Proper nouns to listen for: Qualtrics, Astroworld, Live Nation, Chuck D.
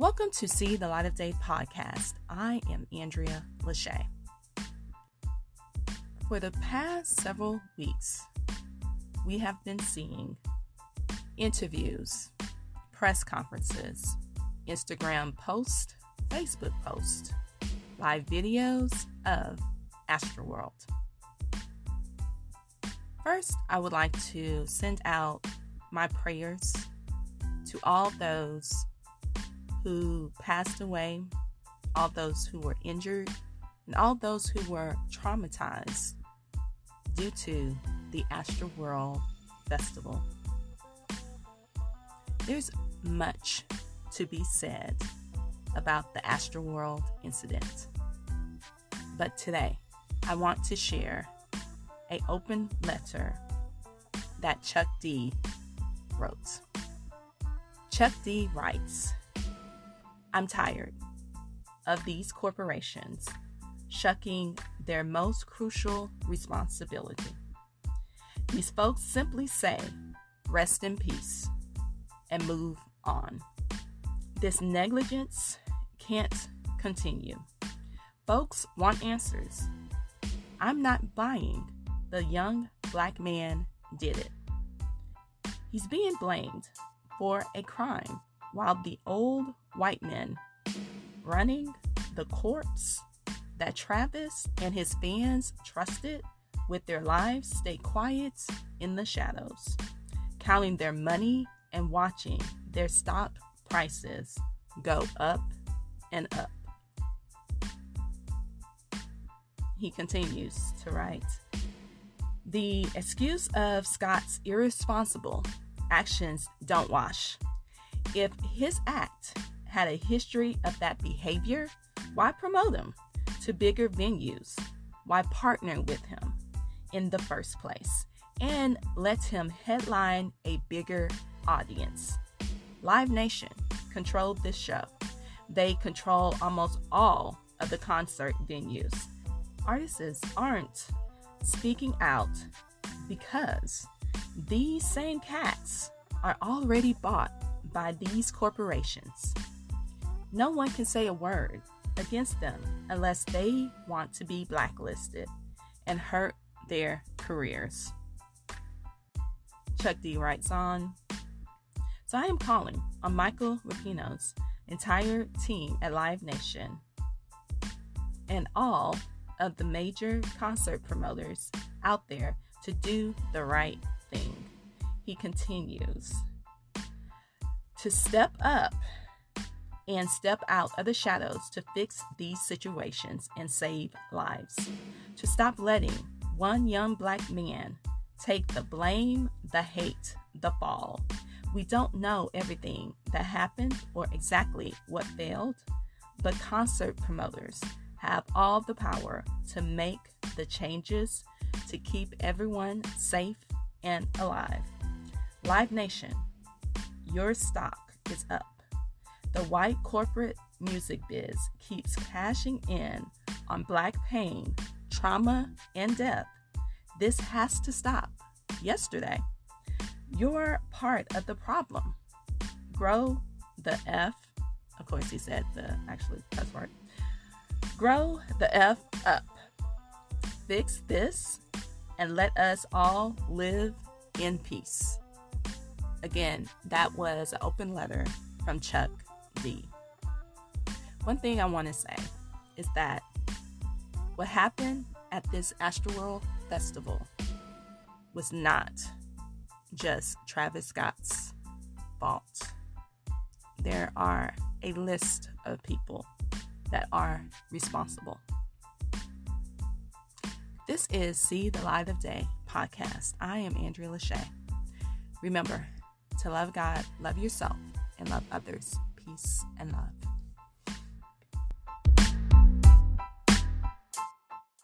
Welcome to See the Light of Day podcast. I am Andrea Lachey. For the past several weeks, we have been seeing interviews, press conferences, Instagram posts, Facebook posts, live videos of Astroworld. First, I would like to send out my prayers to all those who passed away, all those who were injured, and all those who were traumatized due to the Astroworld Festival. There's much to be said about the Astroworld incident, but today I want to share an open letter that Chuck D wrote. Chuck D writes, "I'm tired of these corporations shucking their most crucial responsibility. These folks simply say, rest in peace and move on. This negligence can't continue. Folks want answers. I'm not buying the young black man did it. He's being blamed for a crime while the old white men running the corpse that Travis and his fans trusted with their lives stay quiet in the shadows, counting their money and watching their stock prices go up and up." He continues to write, "The excuse of Scott's irresponsible actions don't wash. If his act had a history of that behavior, why promote him to bigger venues? Why partner with him in the first place and let him headline a bigger audience? Live Nation controlled this show. They control almost all of the concert venues. Artists aren't speaking out because these same cats are already bought by these corporations. No one can say a word against them unless they want to be blacklisted and hurt their careers." Chuck D writes on, "So I am calling on Michael Rapinoe's entire team at Live Nation and all of the major concert promoters out there to do the right thing." He continues, "To step up and step out of the shadows to fix these situations and save lives. To stop letting one young black man take the blame, the hate, the fall. We don't know everything that happened or exactly what failed, but concert promoters have all the power to make the changes to keep everyone safe and alive. Live Nation, your stock is up. The white corporate music biz keeps cashing in on black pain, trauma, and death. This has to stop. Yesterday, you're part of the problem. Grow the F," of course he said the actually cuss word, "grow the F up. Fix this and let us all live in peace." Again, that was an open letter from Chuck D. One thing I want to say is that what happened at this Astroworld Festival was not just Travis Scott's fault. There are a list of people that are responsible. This is See the Light of Day podcast. I am Andrea Lachey. Remember to love God, love yourself, and love others. Peace and love.